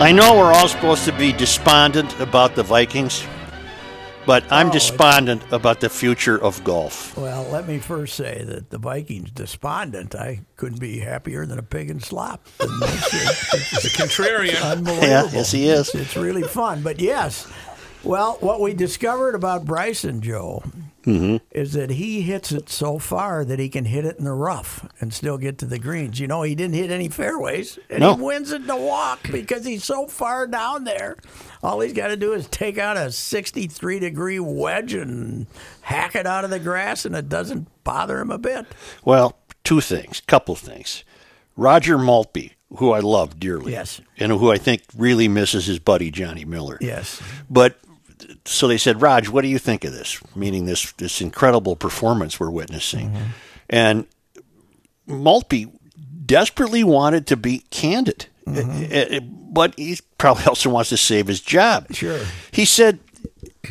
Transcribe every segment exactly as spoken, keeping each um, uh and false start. I know we're all supposed to be despondent about the Vikings, but I'm oh, despondent about the future of golf. Well, let me first say that the Vikings despondent. I couldn't be happier than a pig in slop. It's a contrarian. Unbelievable. Yeah, yes, he is. It's, it's really fun. But yes, well, what we discovered about Bryson, Joe, mm-hmm. is that he hits it so far that he can hit it in the rough and still get to the greens. You know, he didn't hit any fairways, and no. he wins in the walk because he's so far down there. All he's got to do is take out a sixty-three degree wedge and hack it out of the grass, and it doesn't bother him a bit. Well, two things, couple things. Roger Maltbie, who I love dearly, yes, and who I think really misses his buddy Johnny Miller. Yes. But so they said, Raj, what do you think of this? Meaning this this incredible performance we're witnessing. Mm-hmm. And Maltbie desperately wanted to be candid. Mm-hmm. It, it, but he probably also wants to save his job. Sure. He said,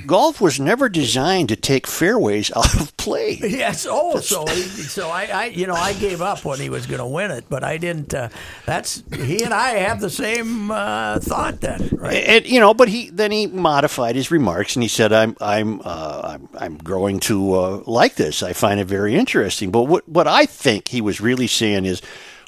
golf was never designed to take fairways out of play. Yes. Oh, so he, so I, I, you know, I gave up when he was going to win it, but I didn't. Uh, that's he and I have the same uh, thought then, right? And, you know, but he then he modified his remarks and he said, "I'm, I'm, uh, I'm, I'm growing to uh, like this. I find it very interesting." But what, what I think he was really saying is,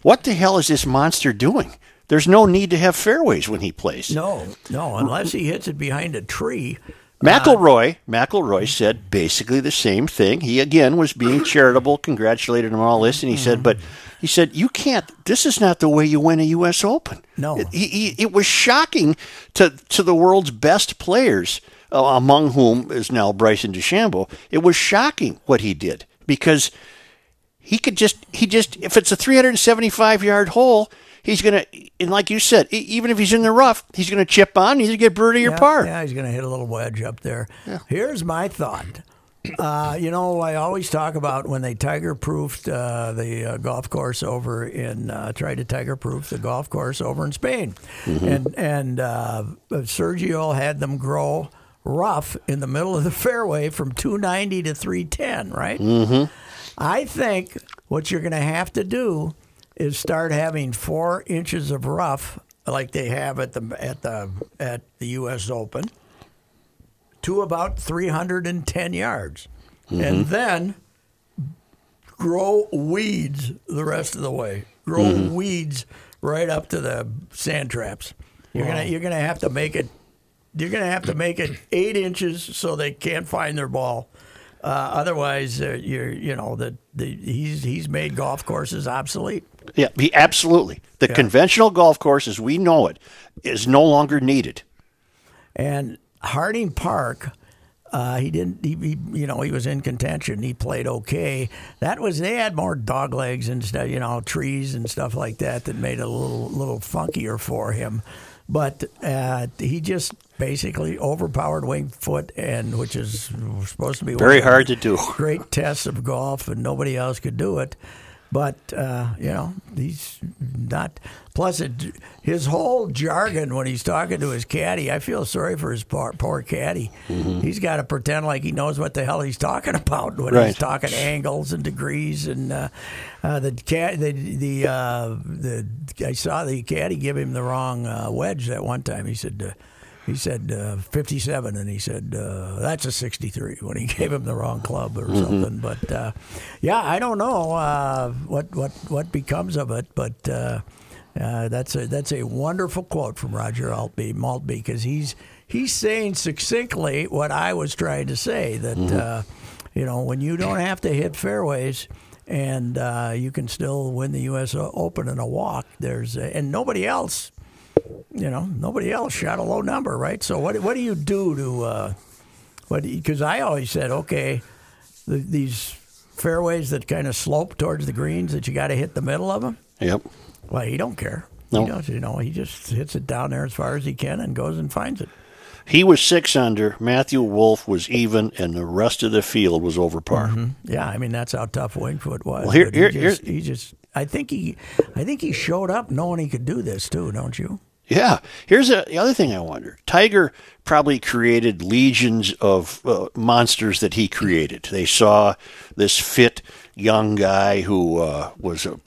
"What the hell is this monster doing? There's no need to have fairways when he plays." No, no, unless he hits it behind a tree. McIlroy, McIlroy said basically the same thing. He, again, was being charitable, congratulated him on all this, and he mm-hmm. said, but he said, you can't, this is not the way you win a U S Open. No. It, he, it was shocking to, to the world's best players, uh, among whom is now Bryson DeChambeau. It was shocking what he did because he could just, he just if it's a three seventy-five yard hole, he's going to, and like you said, even if he's in the rough, he's going to chip on, he's going to get birdie or yeah, par. Yeah, he's going to hit a little wedge up there. Yeah. Here's my thought. Uh, you know, I always talk about when they tiger-proofed uh, the uh, golf course over in, uh, tried to tiger-proof the golf course over in Spain. Mm-hmm. And, and uh, Sergio had them grow rough in the middle of the fairway from two ninety to three ten, right? Mm-hmm. I think what you're going to have to do is start having four inches of rough like they have at the at the at the U S Open to about three ten yards, mm-hmm. and then grow weeds the rest of the way. Grow mm-hmm. weeds right up to the sand traps. You're wow. gonna you're gonna have to make it. You're gonna have to make it eight inches so they can't find their ball. Uh, otherwise, uh, you're you know the, the he's he's made golf courses obsolete. Yeah, he absolutely. The yeah. conventional golf course as we know it is no longer needed. And Harding Park, uh, he didn't. He, he you know he was in contention. He played okay. That was they had more dog legs and stuff. You know trees and stuff like that that made it a little little funkier for him. But uh, he just basically overpowered Winged Foot, and which is supposed to be very hard to do. Great tests of golf, and nobody else could do it. But uh, you know, he's not. Plus, it, his whole jargon when he's talking to his caddy, I feel sorry for his poor, poor caddy. Mm-hmm. He's got to pretend like he knows what the hell he's talking about when right. he's talking angles and degrees and uh, uh, the cat. The the, uh, the I saw the caddy give him the wrong uh, wedge that one time. He said. Uh, He said uh, fifty-seven, and he said, uh, that's a sixty-three when he gave him the wrong club or mm-hmm. something. But, uh, yeah, I don't know uh, what, what what becomes of it, but uh, uh, that's a that's a wonderful quote from Roger Maltbie because he's, he's saying succinctly what I was trying to say, that, mm-hmm. uh, you know, when you don't have to hit fairways and uh, you can still win the U S Open in a walk, there's a, and nobody else. You know, nobody else shot a low number, right? So what what do you do to uh, what? Because I always said, okay, the, these fairways that kind of slope towards the greens that you got to hit the middle of them. Yep. Well, he don't care. No. He does, you know, he just hits it down there as far as he can and goes and finds it. He was six under. Matthew Wolf was even, and the rest of the field was over par. Mm-hmm. Yeah, I mean that's how tough Winged Foot was. Well, here, he here, just, here, he just. I think he, I think he showed up knowing he could do this too. Don't you? Yeah. Here's a, the other thing I wonder. Tiger probably created legions of uh, monsters that he created. They saw this fit young guy who uh, was an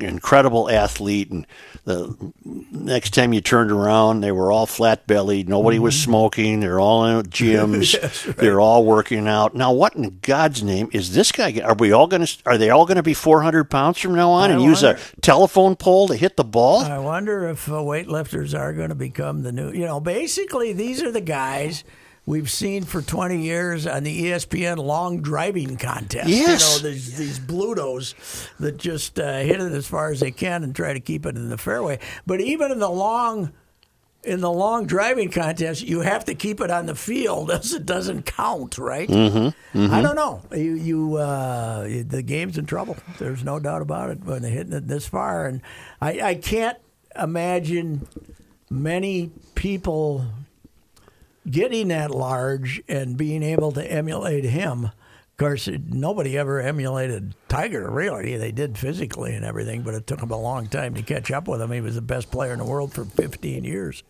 incredible athlete. And the next time you turned around, they were all flat-bellied. Nobody mm-hmm. was smoking. They're all in gyms. Yes, right. They're all working out. Now, what in God's name is this guy? Are we all going to? Are they all going to be four hundred pounds from now on I and wonder, use a telephone pole to hit the ball? I wonder if uh, weightlifters are going to become the new. You know, basically, these are the guys we've seen for twenty years on the E S P N long driving contest. Yes. You know, these, these blutos that just uh, hit it as far as they can and try to keep it in the fairway. But even in the long in the long driving contest, you have to keep it on the field, as it doesn't count, right? Mm-hmm. Mm-hmm. I don't know. You, you uh, the game's in trouble. There's no doubt about it when they're hitting it this far. And I, I can't imagine many people getting that large and being able to emulate him. Of course, nobody ever emulated Tiger, really. They did physically and everything, but it took him a long time to catch up with him. He was the best player in the world for fifteen years.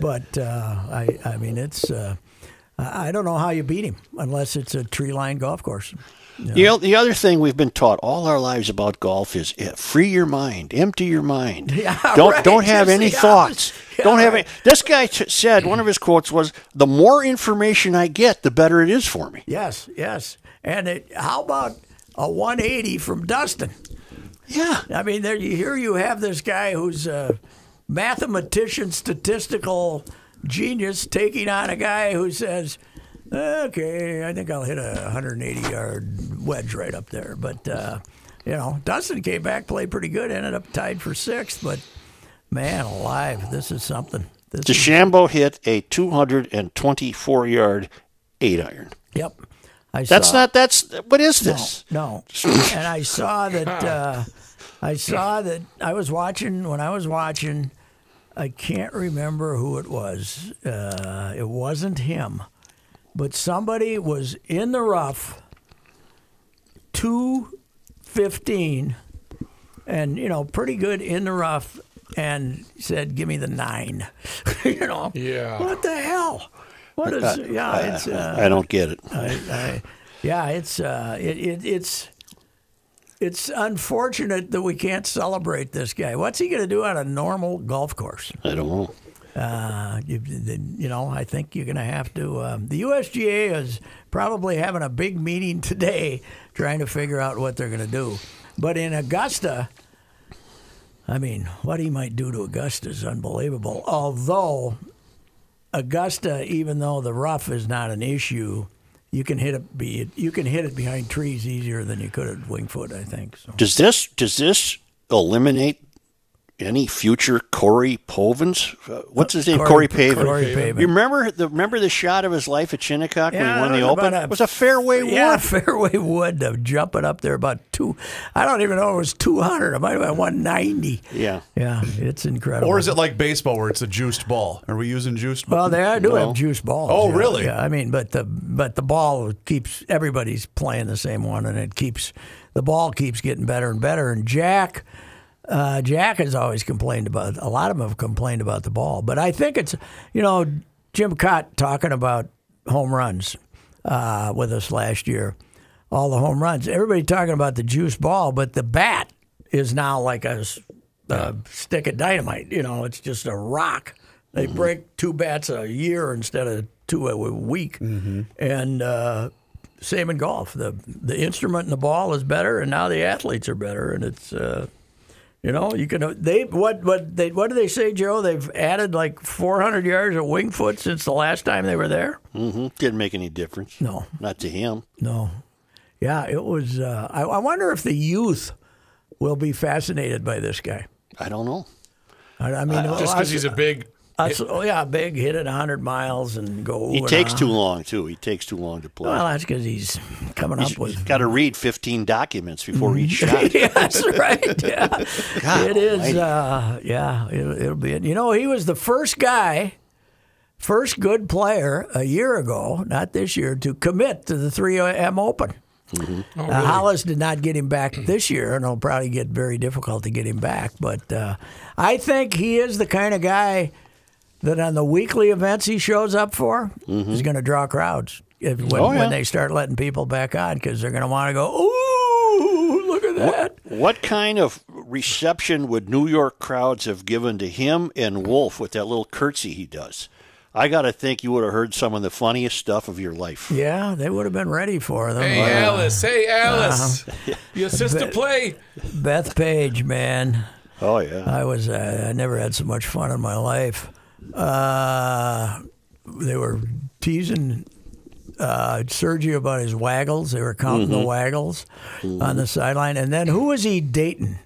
But, uh, I, I mean, it's uh, I don't know how you beat him unless it's a tree-lined golf course. You know? You know, the other thing we've been taught all our lives about golf is uh, free your mind, empty your mind. Yeah, don't right. don't have any yeah. thoughts. Yeah, don't have right. any. This guy t- said one of his quotes was, "The more information I get, the better it is for me." Yes, yes. And it, how about a one eighty from Dustin? Yeah. I mean, there you, here you have this guy who's a mathematician, statistical genius, taking on a guy who says, okay, I think I'll hit a one hundred eighty yard wedge right up there. But, uh, you know, Dustin came back, played pretty good, ended up tied for sixth. But, man alive, this is something. This DeChambeau is... hit a two hundred twenty-four yard eight iron. Yep. I that's saw... not, that's, what is this? No, no. And I saw that, uh, I saw that, I was watching, when I was watching, I can't remember who it was. Uh, it wasn't him. But somebody was in the rough, two fifteen, and, you know, pretty good in the rough, and said, give me the nine. You know? Yeah. What the hell? What is, I, yeah, I, it's... Uh, I don't get it. I, I, yeah, it's, uh, it, it, it's, it's unfortunate that we can't celebrate this guy. What's he going to do on a normal golf course? I don't know. Uh, you, you know, I think you're going to have to. Um, the U S G A is probably having a big meeting today trying to figure out what they're going to do. But in Augusta, I mean, what he might do to Augusta is unbelievable. Although, Augusta, even though the rough is not an issue, you can hit it be you can hit it behind trees easier than you could at Winged Foot, I think. So. Does this does this eliminate any future Corey Pavins? Uh, what's his name? Corey, Corey Pavin. Corey Pavin. You remember the remember the shot of his life at Shinnecock yeah, when he won the Open? A, it was a fairway wood. Yeah, fairway wood of jumping up there about two. I don't even know if it was two hundred. It might have been one ninety. Yeah. Yeah, it's incredible. Or is it like baseball where it's a juiced ball? Are we using juiced balls? Well, they are, do no. have juiced balls. Oh, yeah, really? Yeah, I mean, but the but the ball keeps, everybody's playing the same one, and it keeps, the ball keeps getting better and better. And Jack... Uh, Jack has always complained about, a lot of them have complained about the ball. But I think it's, you know, Jim Cott talking about home runs uh, with us last year. All the home runs. Everybody talking about the juice ball, but the bat is now like a, a stick of dynamite. You know, it's just a rock. They mm-hmm. break two bats a year instead of two a week. Mm-hmm. And uh, same in golf. The, the instrument and the ball is better, and now the athletes are better. And it's... Uh, You know, you can they what what they what do they say, Joe? They've added like four hundred yards of Winged Foot since the last time they were there. Mm-hmm. Didn't make any difference. No, not to him. No, yeah, it was. Uh, I, I wonder if the youth will be fascinated by this guy. I don't know. I, I mean, uh, just because he's a big. Us, oh yeah, big hit at one hundred miles and go. He takes on. too long too. He takes too long to play. Well, that's because he's coming he's, up with. He's got to read fifteen documents before each shot. Yeah, that's right. Yeah, God it almighty. is. Uh, yeah, it, it'll be. You know, he was the first guy, first good player a year ago, not this year, to commit to the three M Open. Mm-hmm. Oh, really? uh, Hollis did not get him back this year, and it'll probably get very difficult to get him back. But uh, I think he is the kind of guy that on the weekly events he shows up for, mm-hmm. he's going to draw crowds if, when, oh, yeah. when they start letting people back on, because they're going to want to go, ooh. that. What, what kind of reception would New York crowds have given to him and Wolf with that little curtsy he does? I got to think you would have heard some of the funniest stuff of your life. Yeah, they would have been ready for them. Hey, uh, Alice. Hey, Alice. Uh, your sister Beth, play. Bethpage, man. Oh, yeah. I was. Uh, I never had so much fun in my life. Uh, they were teasing uh, Sergio about his waggles. They were counting mm-hmm. the waggles mm-hmm. on the sideline. And then who was he dating?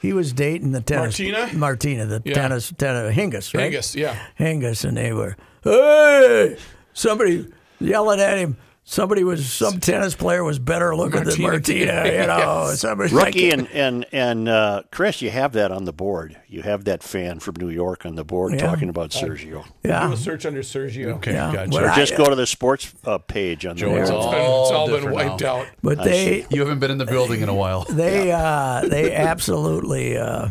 He was dating the tennis. Martina? Martina, the yeah. tennis, tennis, Hingis, right? Hingis, yeah. Hingis, and they were, hey! Somebody yelling at him. Somebody was, some tennis player was better looking Martina. than Martina, you know. Yes. Somebody Rookie like, and, and, and uh, Chris, you have that on the board. You have that fan from New York on the board yeah. talking about Sergio. Yeah. Do a search under Sergio. Okay, yeah. gotcha. Well, or just I, go to the sports uh, page on Joe, the board. It's, all it's all been wiped now. out. But they, you haven't been in the building in a while. They, yeah. uh, they absolutely uh,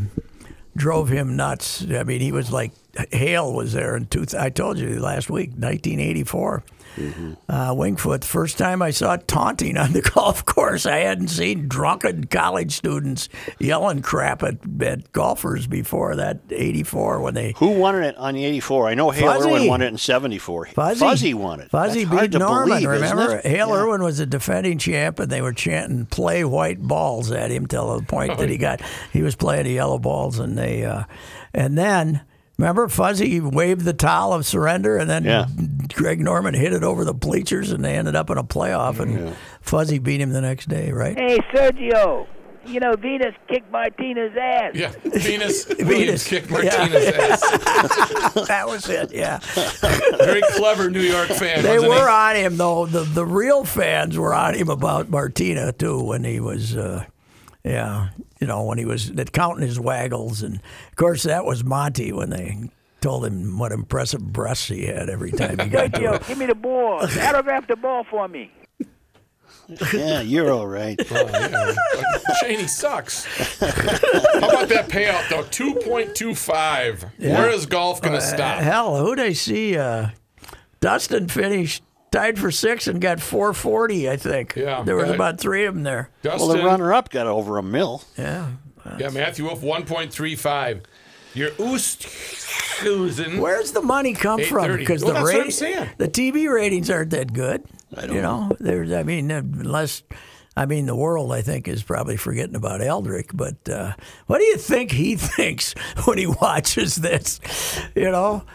drove him nuts. I mean, he was like, Hale was there in, two, I told you last week, nineteen eighty-four. Mm-hmm. Uh, Wingfoot, first time I saw taunting on the golf course. I hadn't seen drunken college students yelling crap at, at golfers before that eighty-four when they... Who won it on the eighty-four? I know Hale Fuzzy. Irwin won it in seventy-four. Fuzzy, Fuzzy won it. Fuzzy That's beat Norman, believe, remember? Hale yeah. Irwin was the defending champ, and they were chanting play white balls at him till the point oh, that he got... He was playing the yellow balls, and they... Uh, and then... Remember, Fuzzy waved the towel of surrender, and then yeah. Greg Norman hit it over the bleachers, and they ended up in a playoff, and yeah. Fuzzy beat him the next day, right? Hey, Sergio, you know, Venus kicked Martina's ass. Yeah, Venus, Venus kicked Martina's yeah. ass. That was it, yeah. Very clever New York fan, They wasn't were he? on him, though. The, the real fans were on him about Martina, too, when he was... Uh, Yeah, you know, when he was counting his waggles. And, of course, that was Monty when they told him what impressive breasts he had every time he got Yo, give me the ball. Autograph the ball for me. Yeah, you're all right. Oh, yeah. Cheney sucks. How about that payout, though? two point two five. Yeah. Where is golf going to uh, stop? Hell, who'd I see? Uh, Dustin finished. Tied for six and got four forty, I think. Yeah, there was right. about three of them there. Dustin, well, the runner-up got over a mil. Yeah. Well, yeah, Matthew Wolf, one point three five. Your Oost-Susan. Where's the money come from? Because well, the, ra- the T V ratings aren't that good. I don't you know. know. There's, I mean, unless... I mean, the world, I think, is probably forgetting about Eldrick, but uh, what do you think he thinks when he watches this? You know?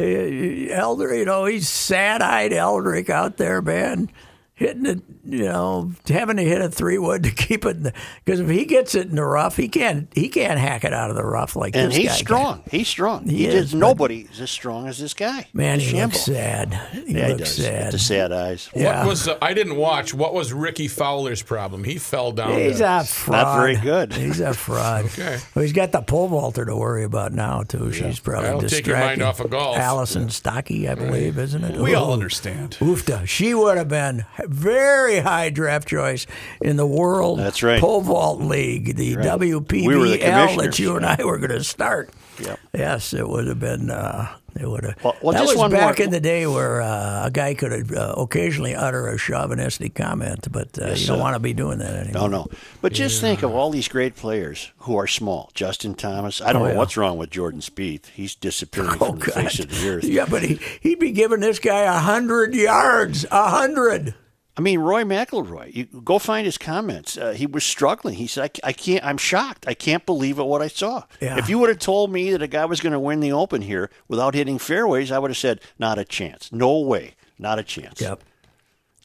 Elder, you know, he's sad-eyed Eldrick out there, man, hitting it, you know, having to hit a three-wood to keep it. Because if he gets it in the rough, he can't he can't hack it out of the rough like and this guy. And he's strong. Can. He's strong. He, he is. Just, nobody's as strong as this guy. Man, he looks sad. He yeah, looks he does. sad. With the sad eyes. Yeah. What was the, I didn't watch. What was Ricky Fowler's problem? He fell down. He's the, a fraud. Not very good. He's a fraud. Okay. Well, he's got the pole vaulter to worry about now, too. Yeah. She's probably That'll distracted. Take your mind off of golf. Allison yeah. Stocky, I believe, right. isn't it? We Ooh. all understand. Oofta. She would have been... Very high draft choice in the world That's right. pole vault league, the right. W P B L we were the that you and I were going to start. Yep. Yes, it would have been. Uh, it would have. Well, well, that was back more. in the day where uh, a guy could uh, occasionally utter a chauvinistic comment, but uh, yes, you don't uh, want to be doing that anymore. No, no. But just yeah. think of all these great players who are small. Justin Thomas. I don't oh, know yeah. what's wrong with Jordan Spieth. He's disappearing oh, from God. the face of the earth. Yeah, but he, he'd be giving this guy a hundred yards, a hundred. I mean, Rory McIlroy, you go find his comments. Uh, he was struggling. He said, I, I can't, I'm shocked. I can't believe at what I saw. Yeah. If you would have told me that a guy was going to win the Open here without hitting fairways, I would have said, not a chance. No way. Not a chance. Yep.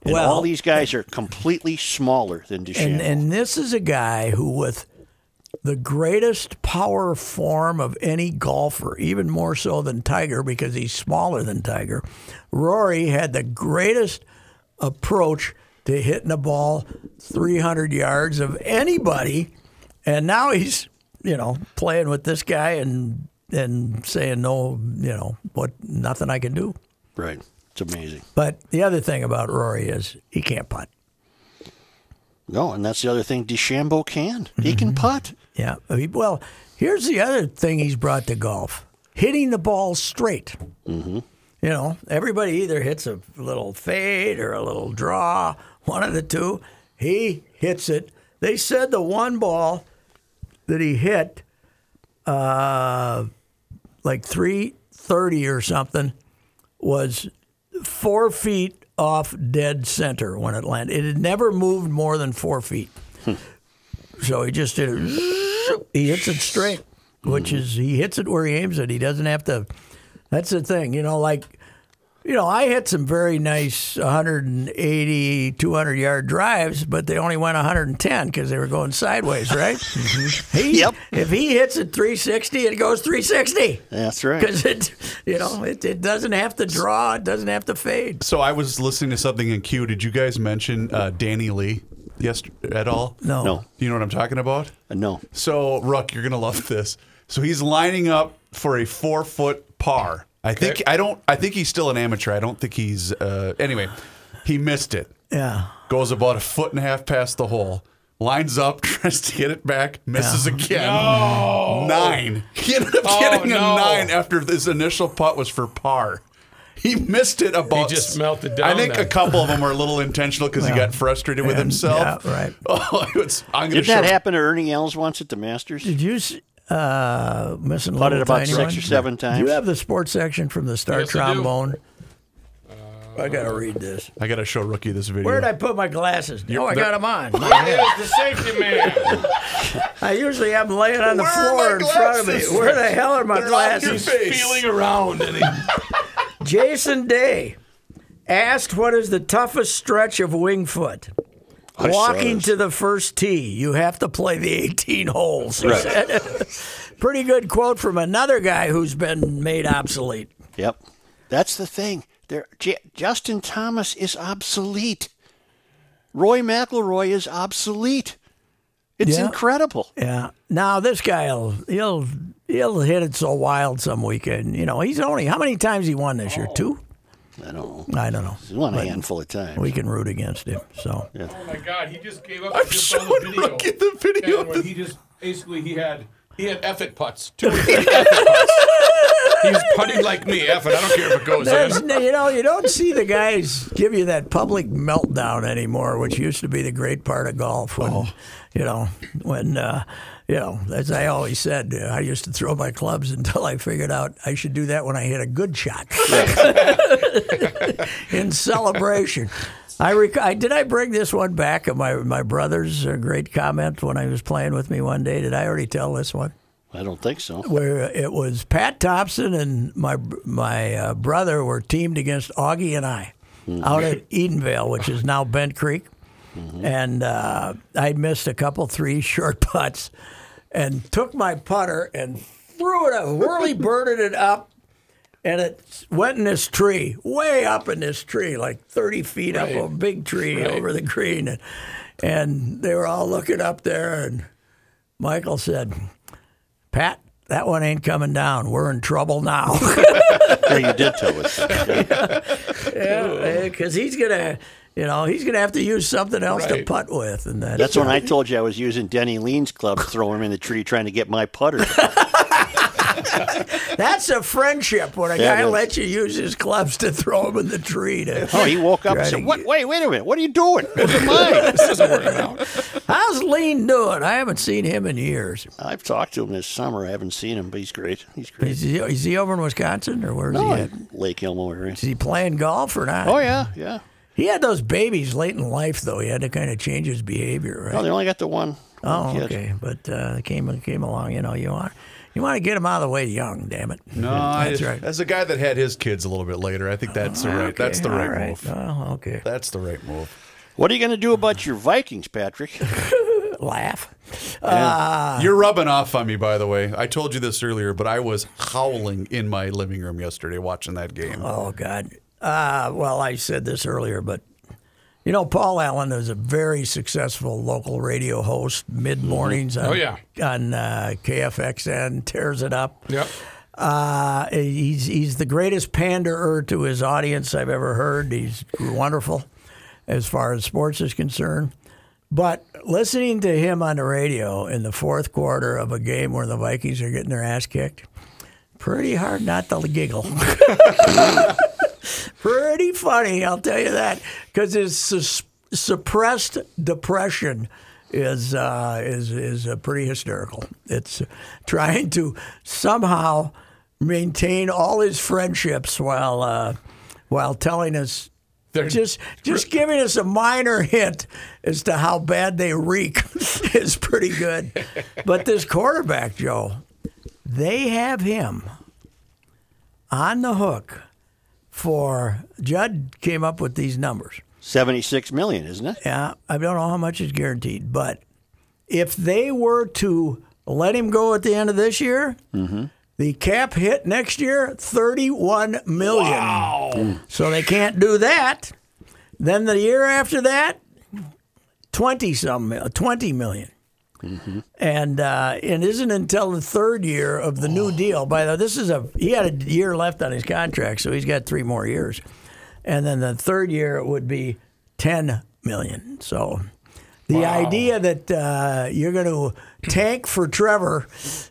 And well, all these guys are completely smaller than DeChambeau. And, and this is a guy who, with the greatest power form of any golfer, even more so than Tiger because he's smaller than Tiger, Rory had the greatest approach to hitting a ball three hundred yards of anybody, and now he's, you know, playing with this guy and and saying no, you know, what nothing I can do. Right, it's amazing. But the other thing about Rory is he can't putt. No, and that's the other thing DeChambeau can. He mm-hmm. can putt. Yeah. I mean, well, here's the other thing he's brought to golf: hitting the ball straight. Mm-hmm. You know, everybody either hits a little fade or a little draw, one of the two. He hits it They said the one ball that he hit, uh, like three thirty or something, was four feet off dead center when it landed. It had never moved more than four feet. Hmm. So he just did it. He hits it straight, which mm. is, he hits it where he aims it. He doesn't have to. That's the thing, you know, like, you know, I hit some very nice one eighty, two hundred yard drives, but they only went one ten because they were going sideways, right? Mm-hmm. He, yep. If he hits it three sixty, it goes three sixty. That's right. Because it, you know, it, it doesn't have to draw. It doesn't have to fade. So I was listening to something in Q. Did you guys mention uh, Danny Lee yesterday at all? No. No. Do you know what I'm talking about? Uh, no. So, Ruck, you're going to love this. So he's lining up for a four-foot par. I think I don't. I think he's still an amateur. I don't think he's. Uh, anyway, he missed it. Yeah. Goes about a foot and a half past the hole. Lines up, tries to get it back, misses yeah. again. No. Nine. He ended up oh, getting no. a nine after his initial putt was for par. He missed it about. He just melted down. I think then. A couple of them were a little intentional because well, he got frustrated with and, himself. Yeah, right. Oh, it's, I'm Did that show. happen to Ernie Els once at the Masters? Did you see? Uh, missing about six one. or seven times. Do you have the sports section from the Star yes, Trombone? I, uh, I gotta read this. I gotta show Rookie this video. Where'd I put my glasses? Oh, I got them on. It's the safety man. I usually have them laying on the Where floor in front of me. Where the hell are my They're glasses? He's feeling around. And he... Jason Day asked, "What is the toughest stretch of Winged Foot?" Walking to the first tee, you have to play the eighteen holes. He right. said. Pretty good quote from another guy who's been made obsolete. Yep. That's the thing. There, J- Justin Thomas is obsolete. Rory McIlroy is obsolete. It's yeah. incredible. Yeah. Now, this guy, will he'll, he'll hit it so wild some weekend. You know, he's only, how many times he won this oh. year? Two? I don't know. I don't know. He's won a handful of times. We can root against him. So. Yeah. Oh my God! He just gave up. I'm showing Rookie the video. And the... He just basically he had he had effort putts. Two effort putts. He's putting like me. Effort. I don't care if it goes There's, in. You know, you don't see the guys give you that public meltdown anymore, which used to be the great part of golf. When, oh. You know when. Uh, You know, as I always said, I used to throw my clubs until I figured out I should do that when I hit a good shot. In celebration. I, rec- I Did I bring this one back of my, my brother's great comment when I was playing with me one day? Did I already tell this one? I don't think so. Where it was Pat Thompson and my, my uh, brother were teamed against Augie and I mm-hmm. out at Edenvale, which is now Bent Creek. Mm-hmm. And uh, I missed a couple three short putts and took my putter and threw it up, whirly-birded it up, and it went in this tree, way up in this tree, like thirty feet right. up, a big tree right. over the green. And, and they were all looking up there, and Michael said, "Pat, that one ain't coming down. We're in trouble now." Yeah, you did tell us. Yeah, because yeah, he's going to... You know, he's going to have to use something else right. to putt with. And that That's when I told you I was using Denny Lean's club, throw him in the tree, trying to get my putter. That's a friendship when a that guy is. lets you use his clubs to throw him in the tree. To oh, he woke up and said, what, wait, wait a minute. What are you doing? Those are mine. This isn't working out. How's Lean doing? I haven't seen him in years. I've talked to him this summer. I haven't seen him, but he's great. He's great. Is he, is he over in Wisconsin or where is no, he at? Lake Elmo area. Is he playing golf or not? Oh, yeah, yeah. He had those babies late in life, though. He had to kind of change his behavior, right? No, they only got the one. one oh, kid. okay. But uh, came came along, you know. You want you want to get him out of the way young, damn it. No, that's I, right. That's the guy that had his kids a little bit later. I think that's oh, the right. Okay. That's the right, right move. Oh, okay. That's the right move. What are you going to do about your Vikings, Patrick? Laugh. Yeah. Uh, You're rubbing off on me, by the way. I told you this earlier, but I was howling in my living room yesterday watching that game. Oh God. Uh, well, I said this earlier, but, you know, Paul Allen is a very successful local radio host, mid-mornings on, oh, yeah. on uh, K F X N, tears it up. Yep. Uh, he's he's the greatest panderer to his audience I've ever heard. He's wonderful as far as sports is concerned. But listening to him on the radio in the fourth quarter of a game where the Vikings are getting their ass kicked, pretty hard not to giggle. Pretty funny, I'll tell you that, because his sus- suppressed depression is uh, is is uh, pretty hysterical. It's trying to somehow maintain all his friendships while uh, while telling us They're just just giving us a minor hint as to how bad they reek is pretty good. But this quarterback, Joe, they have him on the hook for, Judd came up with these numbers. seventy-six million dollars, isn't it? Yeah, I don't know how much is guaranteed, but if they were to let him go at the end of this year, mm-hmm. the cap hit next year, thirty-one million dollars. Wow. Mm. So they can't do that. Then the year after that, twenty some, twenty million dollars. Mm-hmm. And uh, it isn't until the third year of the oh. new deal. By the way, this is a he had a year left on his contract, so he's got three more years. And then the third year it would be ten million dollars. So the wow. idea that uh, you're going to tank for Trevor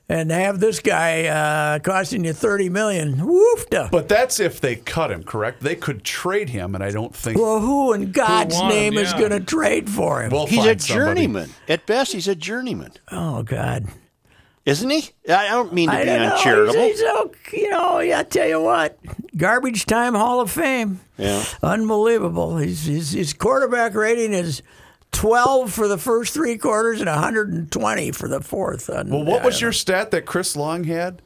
and have this guy uh, costing you thirty million dollars, woofda. But that's if they cut him, correct? They could trade him, and I don't think. Well, who in God's who name yeah. is going to trade for him? We'll he's a journeyman. Somebody. At best, he's a journeyman. Oh, God. Isn't he? I don't mean to I be uncharitable. He's, he's so, you know, I tell you what, garbage time Hall of Fame. Yeah. Unbelievable. His, his, his quarterback rating is twelve for the first three quarters and one hundred twenty for the fourth. And, well, what was your stat that Chris Long had?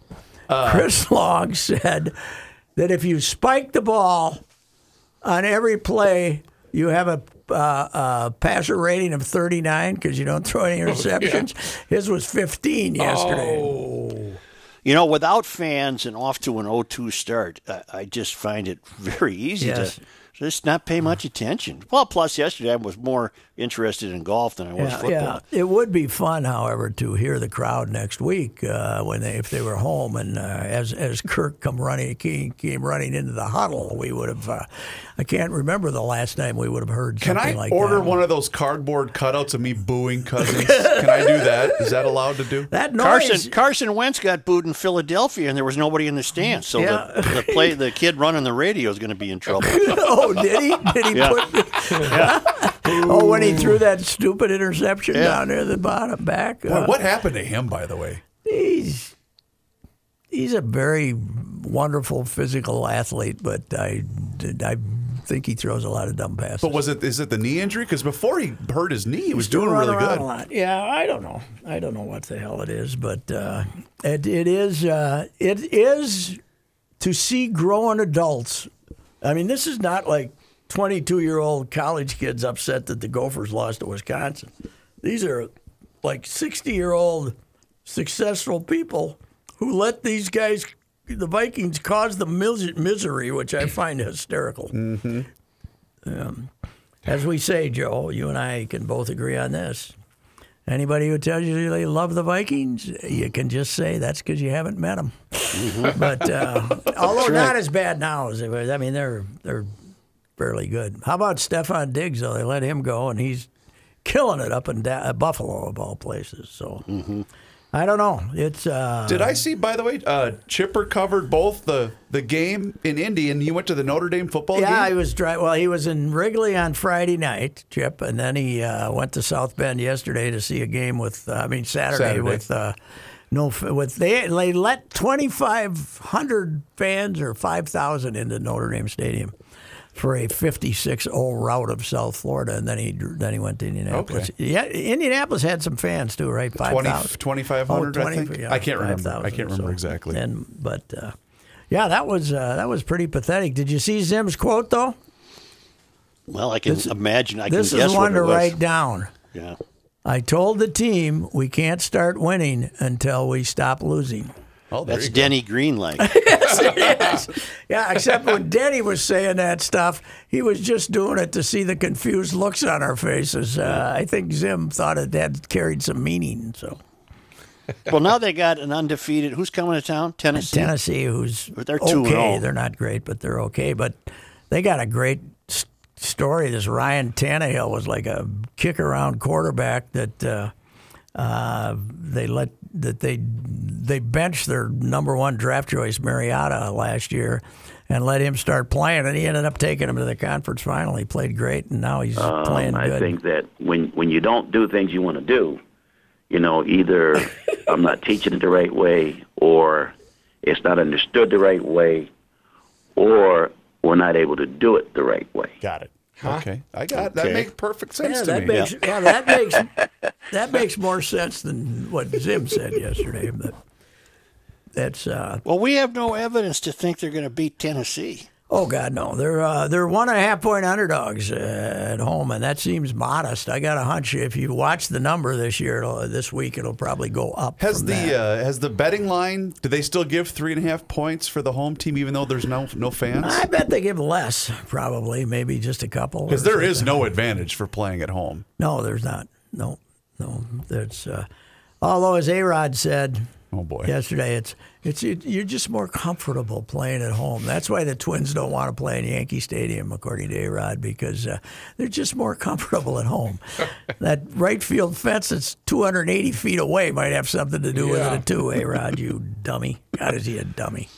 Uh, Chris Long said that if you spike the ball on every play, you have a Uh, uh, passer rating of thirty-nine because you don't throw any interceptions. Oh, yeah. His was fifteen yesterday. Oh. You know, without fans and off to an oh two start, I, I just find it very easy yes. to just not pay much attention. Well, plus yesterday I was more interested in golf than I was yeah, football. Yeah. It would be fun, however, to hear the crowd next week uh, when they, if they were home, and uh, as as Kirk come running came, came running into the huddle, we would have. Uh, I can't remember the last time we would have heard something like that. Can I order one of those cardboard cutouts of me booing Cousins? Can I do that? Is that allowed to do? That noise. Carson Carson Wentz got booed in Philadelphia, and there was nobody in the stands. So yeah. the, the play the kid running the radio is going to be in trouble. Oh, did he? Did he yeah. put? Yeah. Oh, when he threw that stupid interception yeah. down there at the bottom back. Boy, uh, what happened to him, by the way? He's he's a very wonderful physical athlete, but I I think he throws a lot of dumb passes. But was it is it the knee injury? Because before he hurt his knee, he was doing really good. A lot. Yeah, I don't know. I don't know what the hell it is, but uh, it it is uh, it is to see grown adults. I mean, this is not like twenty-two-year-old college kids upset that the Gophers lost to Wisconsin. These are like sixty-year-old successful people who let these guys, the Vikings, cause the misery, which I find hysterical. Mm-hmm. Um, as we say, Joe, you and I can both agree on this. Anybody who tells you they love the Vikings, you can just say that's because you haven't met them. Mm-hmm. But uh, although right. not as bad now as they were, I mean, they're they're fairly good. How about Stephon Diggs? Though they let him go, and he's killing it up in da- Buffalo of all places. So mm-hmm. I don't know. It's uh, did I see? By the way, uh, Chipper covered both the, the game in Indy, and he went to the Notre Dame football yeah, game. Yeah, he was dry- well. He was in Wrigley on Friday night, Chip, and then he uh, went to South Bend yesterday to see a game with. Uh, I mean Saturday, Saturday. with uh, no with they they let twenty-five hundred fans or five thousand into Notre Dame Stadium for a fifty-six oh route of South Florida, and then he then he went to Indianapolis. Okay. Yeah, Indianapolis had some fans too, right? five thousand. twenty-five hundred, oh, I think. Yeah, I can't remember. five, 000, I can't remember so. exactly. And but uh, yeah, that was uh, that was pretty pathetic. Did you see Zim's quote though? Well, I can this, imagine. I this can guess is one what to write down. Yeah. I told the team we can't start winning until we stop losing. Oh, that's Denny Green-like. Yes, it is. Yeah, except when Denny was saying that stuff, he was just doing it to see the confused looks on our faces. Uh, I think Zim thought it had carried some meaning. So, well, now they got an undefeated. Who's coming to town? Tennessee. And Tennessee, who's they're okay. They're not great, but they're okay. But they got a great st- story. This Ryan Tannehill was like a kick-around quarterback that uh, uh, they let that they they benched their number one draft choice, Mariota, last year and let him start playing, and he ended up taking him to the conference final. He played great, and now he's um, playing good. I think that when, when you don't do things you want to do, you know, either I'm not teaching it the right way, or it's not understood the right way, or we're not able to do it the right way. Got it. Huh? Okay, I got okay. That makes perfect sense yeah, to that me. Makes, yeah. Yeah, that makes that makes more sense than what Zim said yesterday. But that's uh, well, we have no evidence to think they're going to beat Tennessee. Oh God, no! They're uh, they're one and a half point underdogs uh, at home, and that seems modest. I got a hunch if you watch the number this year, it'll, this week, it'll probably go up. Has from the that. Uh, has the betting line? Do they still give three and a half points for the home team, even though there's no no fans? I bet they give less, probably, maybe just a couple. Because there something. is no advantage for playing at home. No, there's not. No, no. That's uh, although as A-Rod said. Oh boy! Yesterday, it's it's it, you're just more comfortable playing at home. That's why the Twins don't want to play in Yankee Stadium, according to A-Rod, because uh, they're just more comfortable at home. That right field fence that's two hundred eighty feet away might have something to do yeah. with it too. A-Rod, you dummy! God, is he a dummy?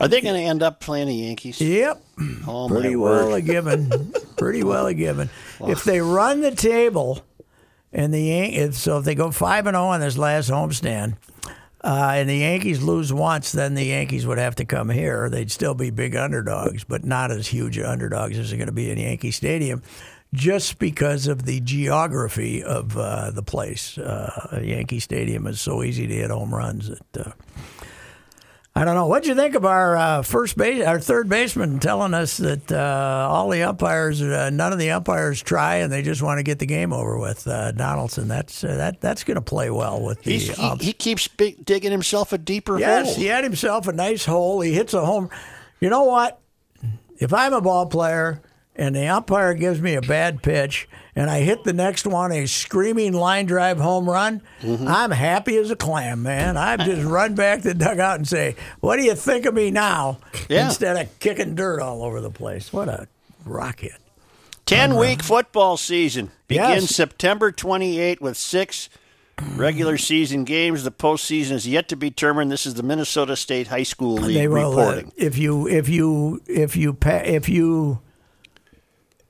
Are they going to end up playing the Yankees? Yep. Oh, Pretty well a given. Pretty well a given. Wow. If they run the table, and the Yankees, so if they go five and zero on this last homestand. Uh, and the Yankees lose once, then the Yankees would have to come here. They'd still be big underdogs, but not as huge underdogs as they're going to be in Yankee Stadium, just because of the geography of uh, the place. Uh, Yankee Stadium is so easy to hit home runs. That, uh, I don't know. What'd you think of our uh, first base, our third baseman telling us that uh, all the umpires, uh, none of the umpires try, and they just want to get the game over with? Uh, Donaldson, that's uh, that that's going to play well with the. He, um, he keeps big, digging himself a deeper yes, hole. Yes, he had himself a nice hole. He hits a home. You know what? If I'm a ball player and the umpire gives me a bad pitch and I hit the next one a screaming line drive home run, mm-hmm. I'm happy as a clam, man. I've just run back to the dugout and say, what do you think of me now? Yeah. Instead of kicking dirt all over the place. What a rocket. Ten-week football season begins yes. September twenty-eighth with six regular season games. The postseason is yet to be determined. This is the Minnesota State High School League they will, reporting. Uh, if you, if you, if you, if you...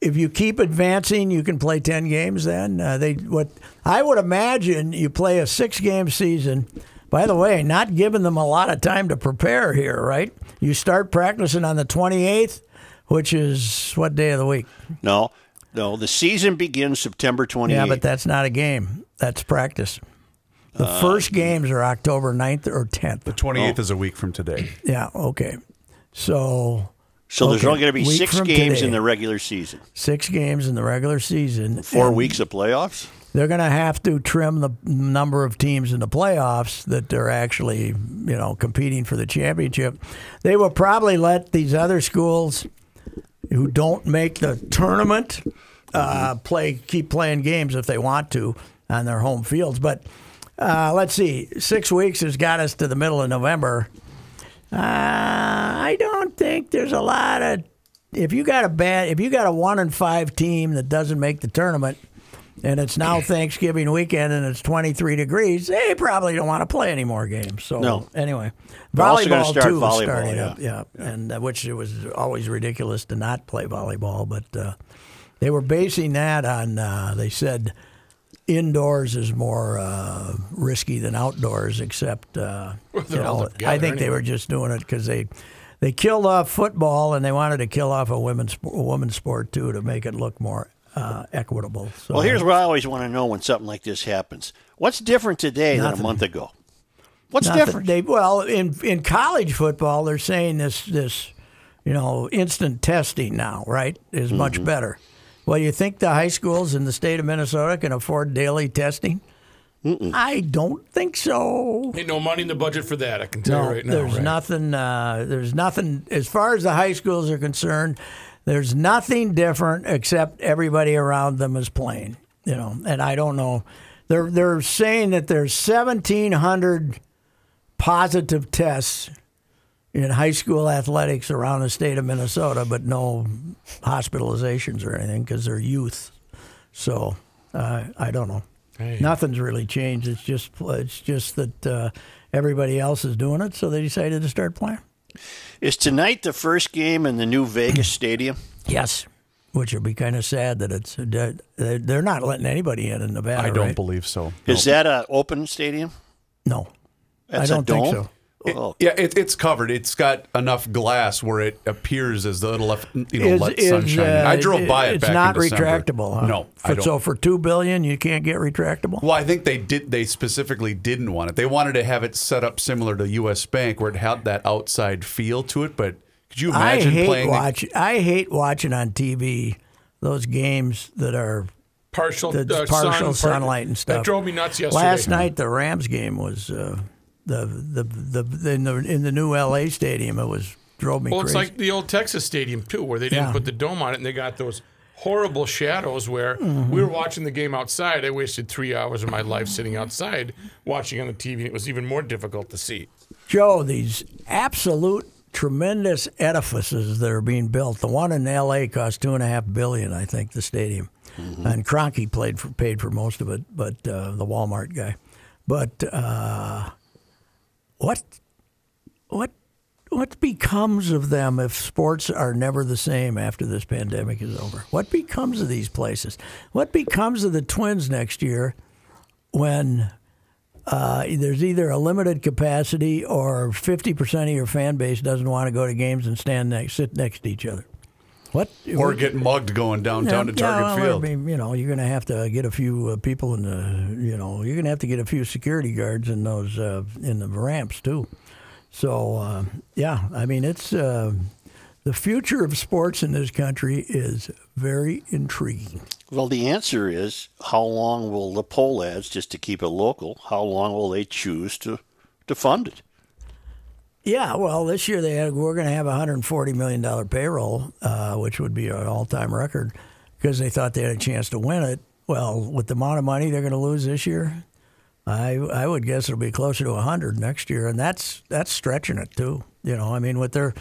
If you keep advancing, you can play ten games. Then uh, they what I would imagine you play a six-game season. By the way, not giving them a lot of time to prepare here, right? You start practicing on the twenty-eighth, which is what day of the week? No, no, the season begins September twenty-eighth. Yeah, but that's not a game. That's practice. The uh, first games are October ninth or tenth. The twenty-eighth oh. is a week from today. Yeah. Okay. So. So okay. There's only going to be Week six games today. in the regular season. Six games in the regular season. Four and weeks of playoffs? They're going to have to trim the number of teams in the playoffs that they're actually, you know, competing for the championship. They will probably let these other schools who don't make the tournament uh, play keep playing games if they want to on their home fields. But uh, let's see. Six weeks has got us to the middle of November. Uh, I don't think there's a lot of. If you got a bad, if you got a one and five team that doesn't make the tournament, and it's now Thanksgiving weekend and it's twenty-three degrees, they probably don't want to play any more games. So no. anyway, volleyball start too volleyball, is starting yeah. up, yeah, yeah. and uh, which it was always ridiculous to not play volleyball, but uh, they were basing that on. Uh, they said indoors is more uh, risky than outdoors, except uh, well, you know, together, I think anyway. They were just doing it because they they killed off football and they wanted to kill off a women's a women's sport too to make it look more uh, equitable. So, well, here's what I always want to know when something like this happens: what's different today nothing. than a month ago? What's nothing. different? They, well, in in college football, they're saying this this you know instant testing now, right, is mm-hmm. much better. Well, you think the high schools in the state of Minnesota can afford daily testing? Mm-mm. I don't think so. Ain't no money in the budget for that, I can tell no, you right now. There's right? nothing. Uh, there's nothing as far as the high schools are concerned. There's nothing different except everybody around them is playing. You know, and I don't know. They're they're saying that there's seventeen hundred positive tests in high school athletics around the state of Minnesota, but no hospitalizations or anything because they're youth. So uh, I don't know. Hey. Nothing's really changed. It's just it's just that uh, everybody else is doing it, so they decided to start playing. Is tonight the first game in the new Vegas stadium? Yes, which would be kind of sad that it's they're not letting anybody in in Nevada. I don't right? believe so. No. Is that an open stadium? No, That's I don't a dome? think so. It, yeah, it, it's covered. It's got enough glass where it appears as though it'll left, you know, is, let is, sunshine uh, in. I drove by it, it back in December. It's not retractable, huh? No, I don't. So for two billion dollars, you can't get retractable? Well, I think they did. They specifically didn't want it. They wanted to have it set up similar to U S Bank where it had that outside feel to it. But could you imagine I hate playing? Watch, the, I hate watching on T V those games that are partial, uh, partial sun, sunlight and stuff. That drove me nuts yesterday. Last night, the Rams game was... Uh, The the the in the in the new L A stadium, it was drove me. Well, crazy. It's like the old Texas stadium too, where they didn't yeah. put the dome on it, and they got those horrible shadows. Where mm-hmm. we were watching the game outside, I wasted three hours of my life sitting outside watching on the T V. It was even more difficult to see. Joe, these absolute tremendous edifices that are being built. The one in L A cost two and a half billion, I think, the stadium, mm-hmm. and Kroenke played for, paid for most of it, but uh, the Walmart guy, but. Uh, What, what, what becomes of them if sports are never the same after this pandemic is over? What becomes of these places? What becomes of the Twins next year when uh, there's either a limited capacity or fifty percent of your fan base doesn't want to go to games and stand next, sit next to each other? What? Or get mugged going downtown yeah, to Target yeah, well, Field. I mean, you know, you're going to have to get a few uh, people in the, you know, you're going to have to get a few security guards in those, uh, in the ramps too. So, uh, yeah, I mean, it's, uh, the future of sports in this country is very intriguing. Well, the answer is how long will the poll ads, just to keep it local, how long will they choose to, to fund it? Yeah, well, this year they had, we're going to have a one hundred forty million dollars payroll, uh, which would be an all-time record, because they thought they had a chance to win it. Well, with the amount of money they're going to lose this year, I I would guess it'll be closer to one hundred next year, and that's that's stretching it too. You know, I mean, with their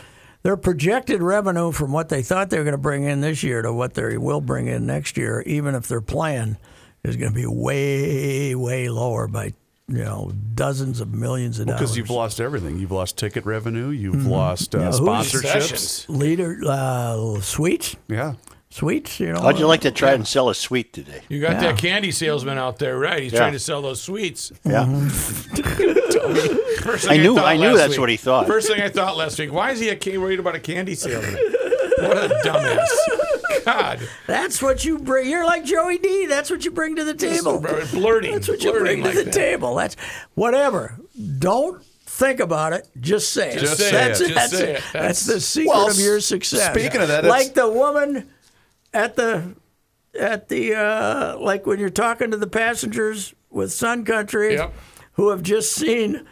their projected revenue from what they thought they were going to bring in this year to what they will bring in next year, even if their plan is going to be way way lower by. You know, dozens of millions of well, dollars. Because you've lost everything. You've lost ticket revenue. You've mm-hmm. lost uh, yeah, sponsorships. Leader uh, sweets. Yeah, sweets. You know, how'd you like to try yeah. and sell a sweet today? You got yeah. that candy salesman out there, right? He's yeah. trying to sell those sweets. Yeah. Mm-hmm. I knew. I, I knew that's week. what he thought. First thing I thought last week. Why is he a, worried about a candy salesman? What a dumbass. God. That's what you bring. You're like Joey D. That's what you bring to the table. That's blurting. That's what you blurting bring like to the that. table. That's whatever. Don't think about it. Just say it. Just say that's it. it. Just that's, say it. It. That's, that's the secret well, of your success. Speaking of that, it's... like the woman at the at the uh, like when you're talking to the passengers with Sun Country yep. who have just seen.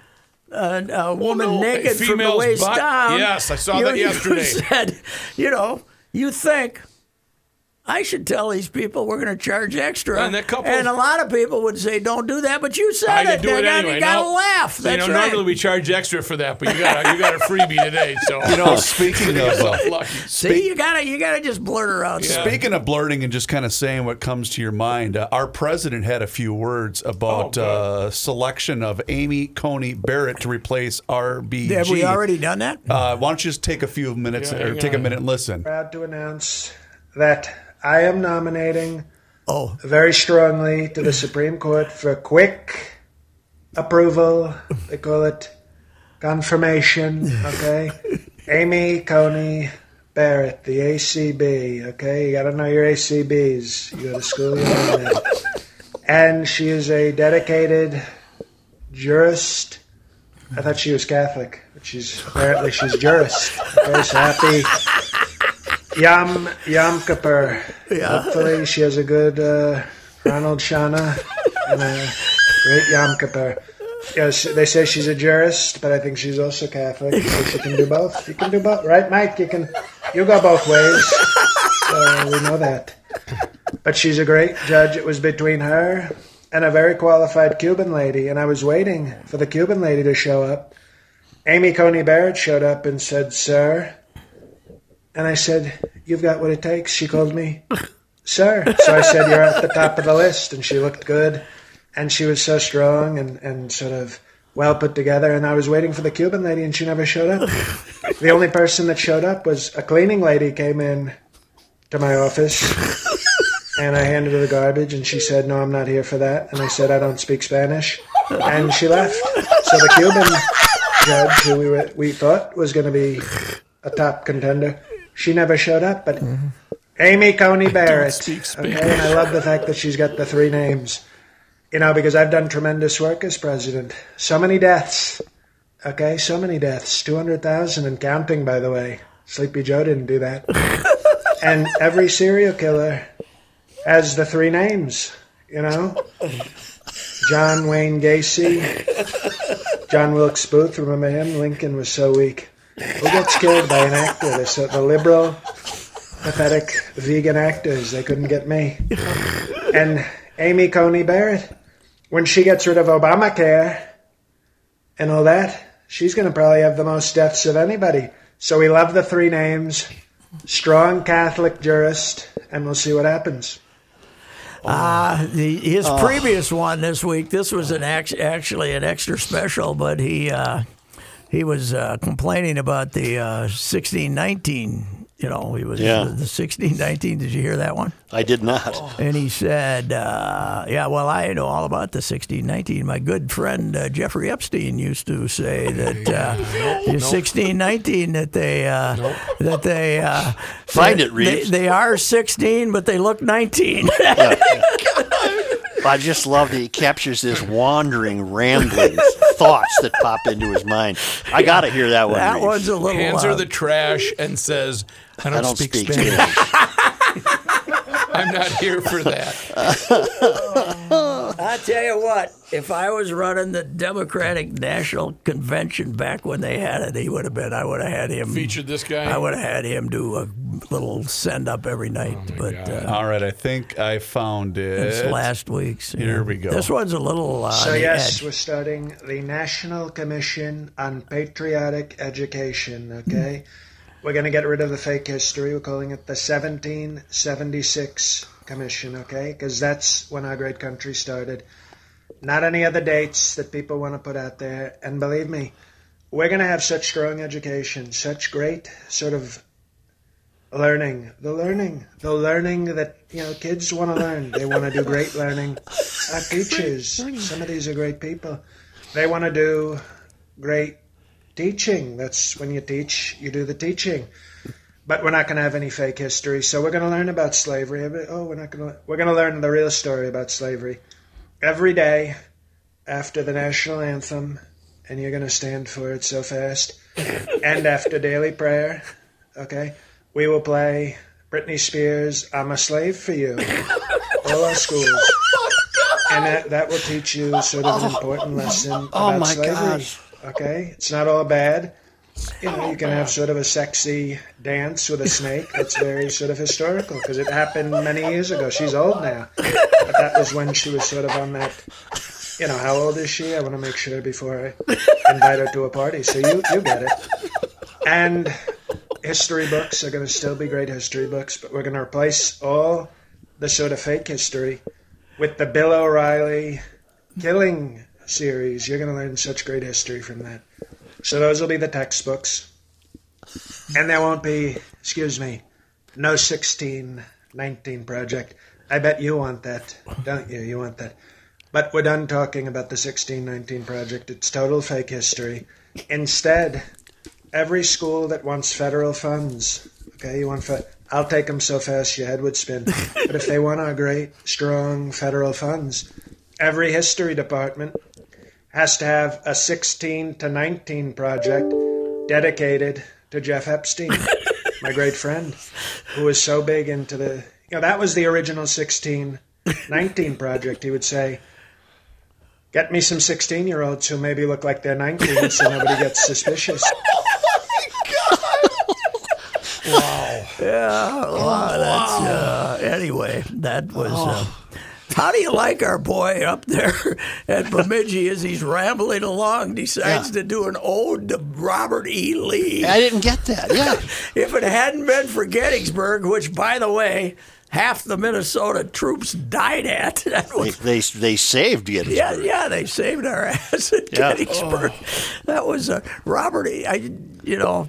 Uh, a woman well, no, naked from the waist butt. down. Yes, I saw you, that yesterday. You said, you know, you think. I should tell these people we're going to charge extra. And, and a lot of people would say, don't do that, but you said I it. Do it anyway. You got to no. laugh. That's you know, right. Normally we charge extra for that, but you got a, you got a freebie today. So you know, speaking of... Uh, See, you got you gotta just blurt her out. Yeah. Speaking of blurting and just kind of saying what comes to your mind, uh, our president had a few words about oh, uh, selection of Amy Coney Barrett to replace R B G. Have we already done that? Uh, why don't you just take a few minutes, yeah, or take on. a minute and listen. Proud to announce that... I am nominating oh. very strongly to the Supreme Court for quick approval. They call it confirmation, okay? Amy Coney Barrett, the A C B, okay? You got to know your A C Bs. You go to school, you know that. And she is a dedicated jurist. I thought she was Catholic, but she's apparently she's jurist. Okay, so happy... Yam Yam Kippur. Yeah. Hopefully she has a good uh, Ronald Shana and a great Yam Kippur. Yes, they say she's a jurist, but I think she's also Catholic. So she can do both. You can do both, right, Mike? You can. You go both ways. So we know that. But she's a great judge. It was between her and a very qualified Cuban lady, and I was waiting for the Cuban lady to show up. Amy Coney Barrett showed up and said, "Sir." And I said, "You've got what it takes." She called me, "Sir." So I said, "You're at the top of the list." And she looked good. and she was so strong and, and sort of well put together. And I was waiting for the Cuban lady, and she never showed up. The only person that showed up was a cleaning lady came in to my office, and I handed her the garbage, and she said, "No, I'm not here for that." And I said, "I don't speak Spanish." And she left. So the Cuban judge, who we were, we thought was going to be a top contender, she never showed up. But mm-hmm. Amy Coney Barrett, okay, and I love the fact that she's got the three names. You know, because I've done tremendous work as president. So many deaths. Okay, so many deaths. two hundred thousand and counting, by the way. Sleepy Joe didn't do that. And every serial killer has the three names, you know? John Wayne Gacy. John Wilkes Booth, remember him? Lincoln was so weak. Who gets killed by an actor? They're so, the liberal, pathetic, vegan actors. They couldn't get me. And Amy Coney Barrett, when she gets rid of Obamacare and all that, she's going to probably have the most deaths of anybody. So we love the three names, strong Catholic jurist, and we'll see what happens. Uh, the, his oh. previous one this week, this was an act, actually an extra special, but he uh, he was uh, complaining about the uh, sixteen nineteen. You know, he was yeah. the sixteen nineteen. Did you hear that one? I did not. Oh. And he said, uh, yeah, well, I know all about the sixteen nineteen. My good friend uh, Jeffrey Epstein used to say that uh, nope, the sixteen nineteen, nope. that they, uh, nope. that they, uh, find it, Reeves. They, they are sixteen, but they look nineteen. Yeah, yeah. I just love that he captures this wandering, rambling thoughts that pop into his mind. I got to hear that one. That Reeves. One's a little hands loud. Are the trash and says, I don't, I don't speak, speak Spanish. Spanish. I'm not here for that. I tell you what, if I was running the Democratic National Convention back when they had it, he would have been. I would have had him featured this guy. I would have had him do a little send up every night. Oh but uh, all right, I think I found it. It's last week's. Here yeah. we go. This one's a little. Uh, so yes, edge. We're starting the National Commission on Patriotic Education. Okay. Mm. We're going to get rid of the fake history. We're calling it the seventeen seventy-six Commission, okay? Because that's when our great country started. Not any other dates that people want to put out there. And believe me, we're going to have such strong education, such great sort of learning. The learning. The learning that, you know, kids want to learn. They want to do great learning. Our teachers, some of these are great people. They want to do great teaching. That's when you teach, you do the teaching. But we're not going to have any fake history. So we're going to learn about slavery. Oh, we're not going to. We're going to learn the real story about slavery every day after the national anthem, and you're going to stand for it so fast. And after daily prayer, okay, we will play Britney Spears' "I'm a Slave for You." All our schools, and that, that will teach you sort of an important lesson about oh slavery. Gosh. Okay, it's not all bad. You know, you can have sort of a sexy dance with a snake. That's very sort of historical because it happened many years ago. She's old now. But that was when she was sort of on that, you know, how old is she? I want to make sure before I invite her to a party. So you, you get it. And history books are going to still be great history books, but we're going to replace all the sort of fake history with the Bill O'Reilly killing series. You're going to learn such great history from that. So those will be the textbooks. And there won't be, excuse me, no sixteen nineteen project. I bet you want that, don't you? You want that. But we're done talking about the sixteen nineteen project. It's total fake history. Instead, every school that wants federal funds, okay, you want fe- I'll take them so fast your head would spin. But if they want our great, strong federal funds, every history department has to have a sixteen to nineteen project dedicated to Jeff Epstein, my great friend, who was so big into the, you know, that was the original sixteen nineteen project. He would say, get me some sixteen-year-olds who maybe look like they're nineteen so nobody gets suspicious. Wow. Yeah, wow, wow. That's, uh, anyway, that was... Uh, How do you like our boy up there at Bemidji as he's rambling along, decides yeah. to do an ode to Robert E. Lee? I didn't get that, yeah. If it hadn't been for Gettysburg, which, by the way, half the Minnesota troops died at. That was, they, they they saved Gettysburg. Yeah, yeah, they saved our ass at yeah. Gettysburg. Oh. That was uh, Robert E. I, you know,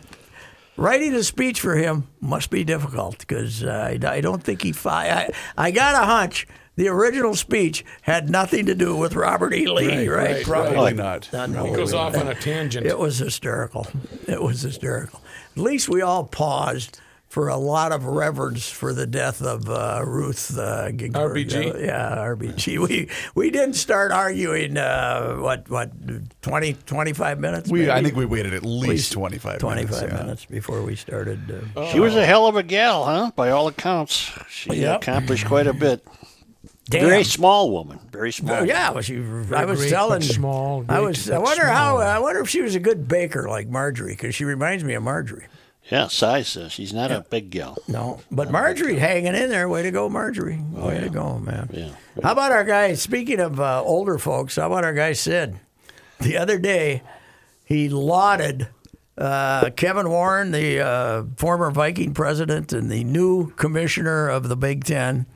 writing a speech for him must be difficult because uh, I, I don't think he fi- I, I got a hunch. The original speech had nothing to do with Robert E. Lee, right? right? right probably right. not. not no, it goes off not. on a tangent. It was hysterical. It was hysterical. At least we all paused for a lot of reverence for the death of uh, Ruth uh, Ginsburg. R B G? Uh, yeah, R B G. We we didn't start arguing, uh, what, what, twenty, twenty-five minutes? We maybe? I think we waited at least, at least twenty-five minutes. twenty-five yeah. minutes before we started. Uh, oh. She was a hell of a gal, huh? By all accounts. She yep. accomplished quite a bit. Damn. Very small woman. Very small. Oh, yeah, well, she. Very I was great, telling. Small. Great, I was. I wonder small. how. I wonder if she was a good baker like Marjorie, because she reminds me of Marjorie. Yeah, size. Uh, she's not yeah. a big gal. No, but not Marjorie hanging in there. Way to go, Marjorie. Oh, way yeah. to go, man. Yeah. How about our guy? Speaking of uh, older folks, how about our guy Sid? The other day, he lauded uh, Kevin Warren, the uh, former Viking president and the new commissioner of the Big Ten,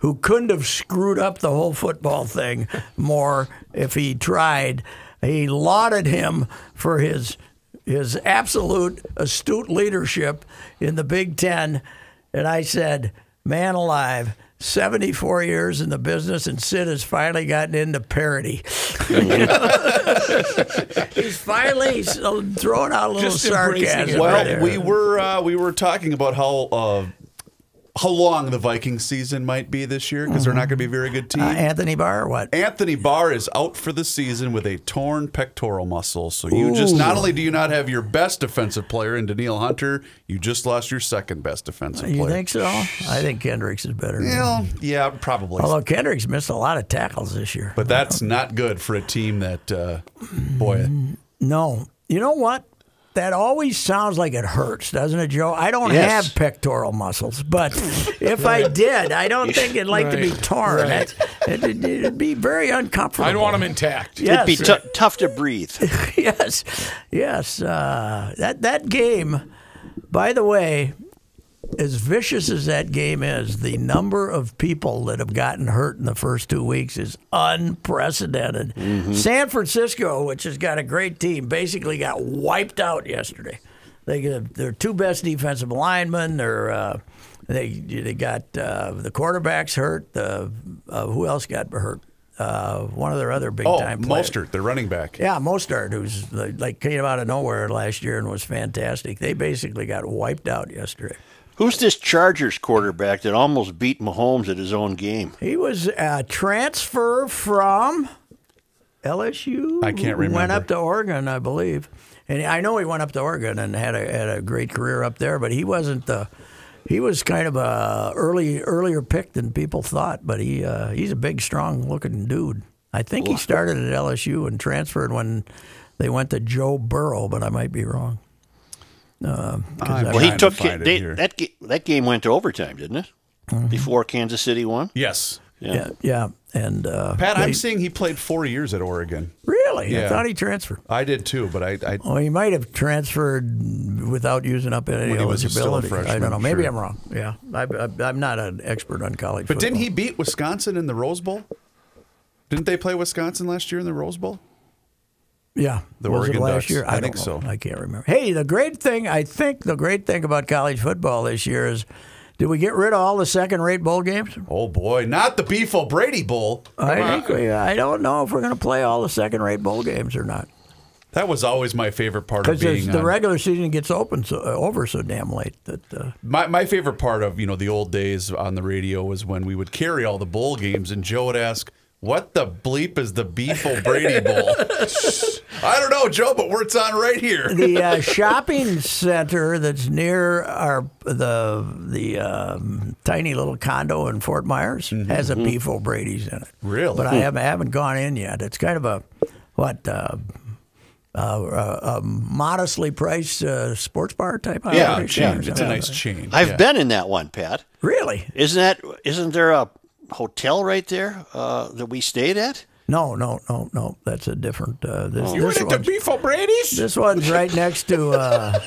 who couldn't have screwed up the whole football thing more if he tried. He lauded him for his his absolute astute leadership in the Big Ten. And I said, man alive, seventy-four years in the business, and Sid has finally gotten into parody. He's finally throwing out a little Just sarcasm. Well, right we, were, uh, we were talking about how... Uh, How long the Vikings season might be this year, because mm-hmm. they're not going to be a very good team. Uh, Anthony Barr or what? Anthony Barr is out for the season with a torn pectoral muscle. So you Ooh. just, not only do you not have your best defensive player in Daniil Hunter, you just lost your second best defensive player. You think so? I think Kendricks is better. Well, yeah, probably. Although Kendricks missed a lot of tackles this year. But that's not good for a team that, uh, boy. No. You know what? That always sounds like it hurts, doesn't it, Joe? I don't yes. have pectoral muscles, but if I did, I don't think it'd like right. to be torn. Right. It, it, it'd be very uncomfortable. I'd want them intact. Yes. It'd be t- tough to breathe. yes, yes. Uh, that that game, by the way, as vicious as that game is, the number of people that have gotten hurt in the first two weeks is unprecedented. Mm-hmm. San Francisco, which has got a great team, basically got wiped out yesterday. They their two best defensive linemen. They're, uh, they they got uh, the quarterbacks hurt. The uh, who else got hurt? Uh, one of their other big-time oh, players. Oh, Mostert, their running back. Yeah, Mostert, who's like came out of nowhere last year and was fantastic. They basically got wiped out yesterday. Who's this Chargers quarterback that almost beat Mahomes at his own game? He was a transfer from L S U. I can't remember. Went up to Oregon, I believe. And I know he went up to Oregon and had a had a great career up there, but he wasn't the he was kind of a early earlier pick than people thought, but he uh, he's a big, strong-looking dude. I think he started at L S U and transferred when they went to Joe Burrow, but I might be wrong. Uh, well, he took to they, that. That game went to overtime, didn't it? Mm-hmm. Before Kansas City won. Yes. Yeah. Yeah. yeah. And uh, Pat, they, I'm seeing he played four years at Oregon. Really? Yeah. I thought he transferred. I did too, but I. I well, he might have transferred without using up any of his ability. I don't know. Maybe sure. I'm wrong. Yeah. I, I, I'm not an expert on college. But football. Didn't he beat Wisconsin in the Rose Bowl? Didn't they play Wisconsin last year in the Rose Bowl? Yeah, the was Oregon it last Ducks. Year? I, I think know. so. I can't remember. Hey, the great thing, I think the great thing about college football this year is, did we get rid of all the second-rate bowl games? Oh, boy, not the Beef O'Brady Bowl. I think we, I don't know if we're going to play all the second-rate bowl games or not. That was always my favorite part of being on. Because the regular season gets open so, uh, over so damn late. That uh, my my favorite part of you know the old days on the radio was when we would carry all the bowl games, and Joe would ask, what the bleep is the Beef O'Brady Bowl? I don't know, Joe, but it's on right here. The uh, shopping center that's near our the the um, tiny little condo in Fort Myers mm-hmm. has a Beef O'Brady's in it. Really? But I haven't, haven't gone in yet. It's kind of a what uh, uh, a modestly priced uh, sports bar type. Yeah, it's a nice chain. I've yeah. been in that one, Pat. Really? Isn't that? Isn't there a hotel right there uh, that we stayed at? No, no, no, no. That's a different. Uh, this, you this went at the Beef O'Brady's? This one's right next to. Uh,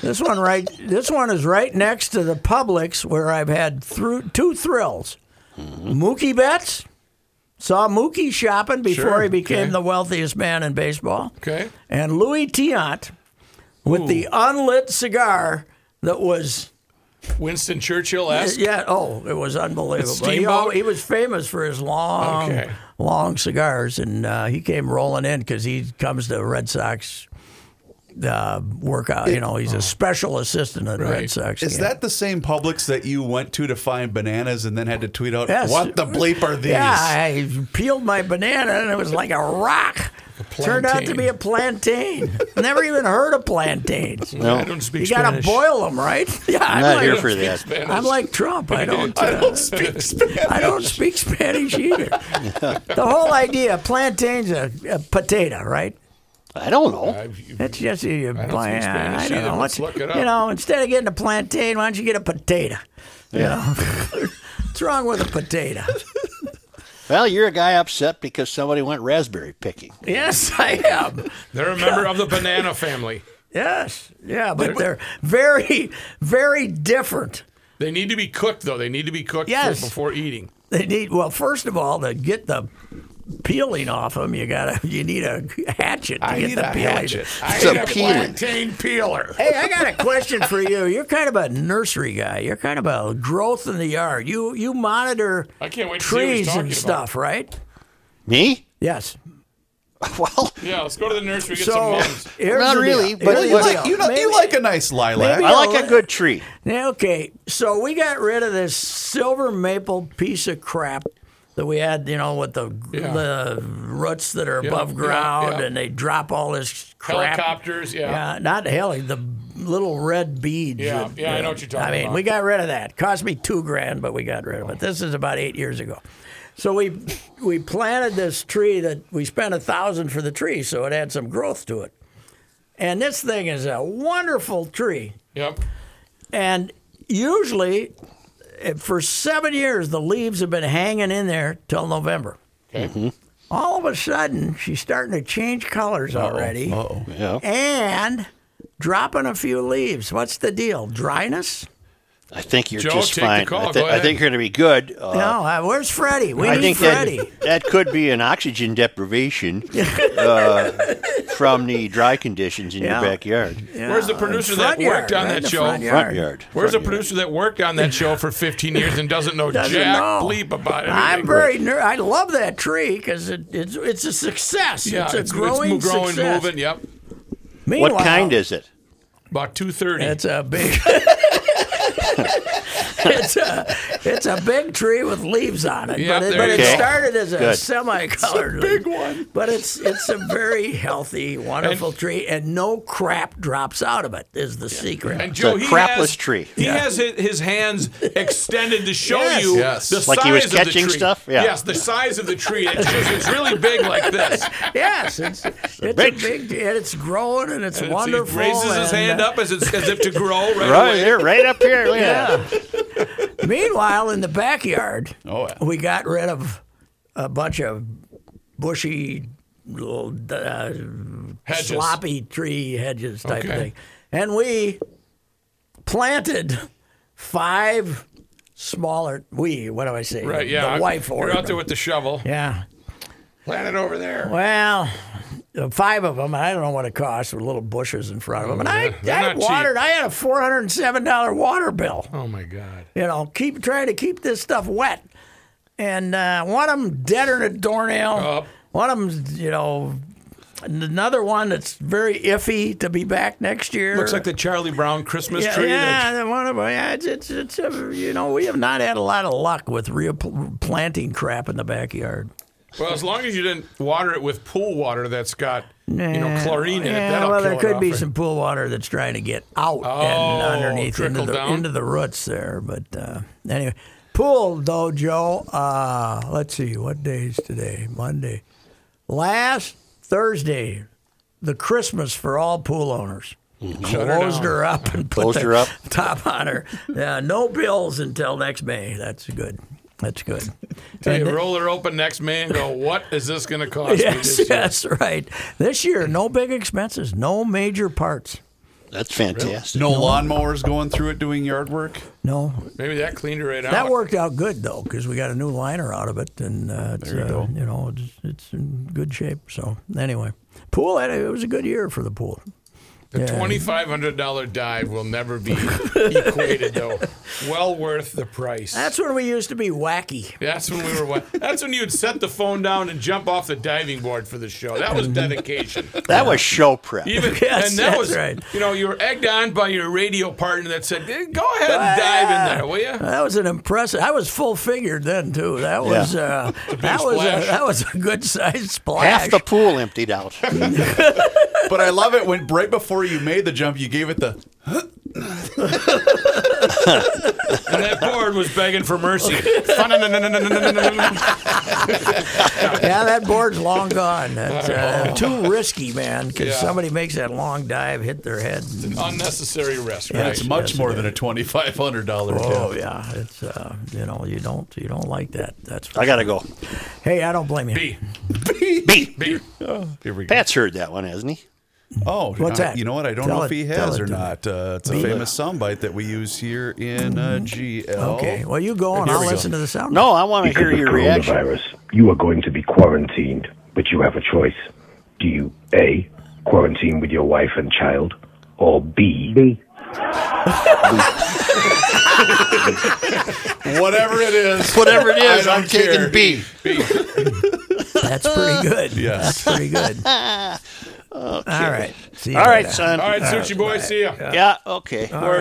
this one right. This one is right next to the Publix where I've had through two thrills. Mm-hmm. Mookie Betts. Saw Mookie shopping before sure. he became okay. the wealthiest man in baseball. Okay. And Louis Tiant with Ooh. the unlit cigar that was. Winston Churchill-esque? Yeah. Oh, it was unbelievable. He, oh, he was famous for his long, okay. long cigars, and uh, he came rolling in because he comes to Red Sox uh, workout. It, you know, he's oh. a special assistant at right. Red Sox. Is game. that the same Publix that you went to to find bananas and then had to tweet out, yes. what the bleep are these? Yeah, I peeled my banana, and it was like a rock. Turned out to be a plantain. Never even heard of plantains. No, I don't speak you Spanish. You got to boil them, right? Yeah, I'm, I'm not like, here for that. Spanish. I'm like Trump. I don't. Uh, I don't speak Spanish. I don't speak Spanish either. The whole idea, plantains, a, a potato, right? I don't know. That's just you. I don't, plan, speak Spanish I don't know. Let's, Let's look it up. You know, instead of getting a plantain, why don't you get a potato? Yeah. You know? What's wrong with a potato? Well, you're a guy upset because somebody went raspberry picking. Yes, I am. They're a member of the banana family. Yes, yeah, but they're very, very different. They need to be cooked, though. They need to be cooked yes. before eating. They need. Well, first of all, to get the peeling off them, you gotta you need a hatchet to I get need the a peeling. Hatchet. I it's need a, a plantain peeler. Hey, I got a question for you. You're kind of a nursery guy. You're kind of a growth in the yard. You you monitor I can't wait trees to see what and stuff, about. Right? Me? Yes. Well, yeah. Let's go to the nursery and get so, some mums. Not really, but you like, you, know, maybe, you like a nice lilac. I like a good tree. Okay, so we got rid of this silver maple piece of crap. That we had, you know, with the yeah. the roots that are yeah, above ground, yeah, yeah. and they drop all this crap. Helicopters, yeah. yeah not heli, the little red beads. Yeah, that, yeah, I know what you're talking about. I mean, about. we got rid of that. Cost me two grand, but we got rid of it. This is about eight years ago. So we we planted this tree that we spent a thousand for the tree, so it had some growth to it. And this thing is a wonderful tree. Yep. And usually. For seven years, the leaves have been hanging in there till November. Okay. Mm-hmm. All of a sudden, she's starting to change colors uh-oh, already uh-oh. Yeah. and dropping a few leaves. What's the deal? Dryness? I think you're Joe, just fine. I, th- I think you're going to be good. Uh, no, uh, where's Freddie? We I need think Freddie. That, that could be an oxygen deprivation uh, from the dry conditions in yeah. your backyard. Yeah. Where's the producer that worked yard, on right? that show? Front yard. Front yard. Where's front the producer yard. that worked on that show for fifteen years and doesn't know doesn't jack know. bleep about it? I'm very. Ner- I love that tree because it, it's it's a success. Yeah, it's, it's a growing, it's growing, success. moving. Yep. Meanwhile, what kind is it? About two thirty. That's a big. it's a it's a big tree with leaves on it, yep, but, it, but it started as a Good. semi-colored it's a big one. But it's it's a very healthy, wonderful and, tree, and no crap drops out of it is the yeah. secret. And Joe, it's a he crapless has, tree. He yeah. has his hands extended to show yes. you yes. the like size he was of catching the tree. Stuff. Yeah. Yes, the size of the tree. It's, just, it's really big like this. Yes, it's it's, it's big. a big, and it's growing, and it's and wonderful. He raises and, his hand up as, it's, as if to grow right away. Right here, right up here. Yeah. Meanwhile, in the backyard, oh, yeah. we got rid of a bunch of bushy, little, uh, sloppy tree hedges type okay. of thing. And we planted five smaller, we, what do I say? Right, yeah. The wife ordered. You're out there with the shovel. Yeah. Plant it over there. Well, five of them, I don't know what it cost, with little bushes in front of them. And I, I watered, cheap. I had a four hundred seven dollars water bill. Oh, my God. You know, keep trying to keep this stuff wet. And uh, one of them deader than a doornail. Oh. One of them's, you know, another one that's very iffy to be back next year. Looks like the Charlie Brown Christmas yeah, tree. Yeah, that... one of them. Yeah, it's, it's, it's a, you know, we have not had a lot of luck with replanting crap in the backyard. Well, as long as you didn't water it with pool water that's got, nah, you know, chlorine in it, yeah, that'll well, kill it. Well, there could be right? some pool water that's trying to get out oh, and underneath into the, into the roots there. But uh, anyway, pool, though, Joe, uh, let's see, what day is today? Monday. Last Thursday, the Christmas for all pool owners. Mm-hmm. Closed her, her up and put Closed the her up. top on her. Yeah, no bills until next May. That's good. That's good. So you roll her open next May and go, what is this going to cost yes, me this year? Yes, right. This year, no big expenses, no major parts. That's fantastic. Really? No, no lawnmowers going through it doing yard work? No. Maybe that cleaned it right out. That worked out good, though, because we got a new liner out of it, and uh, it's, there you, uh, you know, it's, it's in good shape. So, anyway, pool, it was a good year for the pool. The yeah. twenty-five hundred dollars dive will never be equated, though. Well worth the price. That's when we used to be wacky. That's when we were wacky. That's when you'd set the phone down and jump off the diving board for the show. That was dedication. That yeah. was show prep. Even, yes, and that was, right. You know, you were egged on by your radio partner that said, hey, go ahead and uh, dive in there, will you? That was an impressive. I was full-figured then, too. That was, yeah. uh, that, was a, that was a good-sized splash. Half the pool emptied out. But I love it when right before you made the jump, you gave it the huh? And that board was begging for mercy. Yeah, that board's long gone. That's uh, too risky, man, because yeah. somebody makes that long dive, hit their head. It's an unnecessary risk. Right? Yeah, it's much more than a twenty-five hundred dollars oh, tip. Yeah. It's, uh, you know, you don't you don't like that. That's I got to go. Hey, I don't blame you. B. B. B. B. Oh, here we go. Pat's heard that one, hasn't he? Oh, what's I, that? You know what? I don't tell know it, if he has or not. Uh, it's a famous soundbite that we use here in uh, G L. Okay. Well, you go and I'll listen to the sound. No, I want to hear your reaction. Coronavirus, you are going to be quarantined, but you have a choice. Do you A, quarantine with your wife and child, or B? B. Whatever it is. Whatever it is, I'm care. taking B. B. That's pretty good. Yes. That's pretty good. Okay. All right. See you All right, later. son. All right, Sushi boy. Right. See ya. Yeah. yeah okay. All We're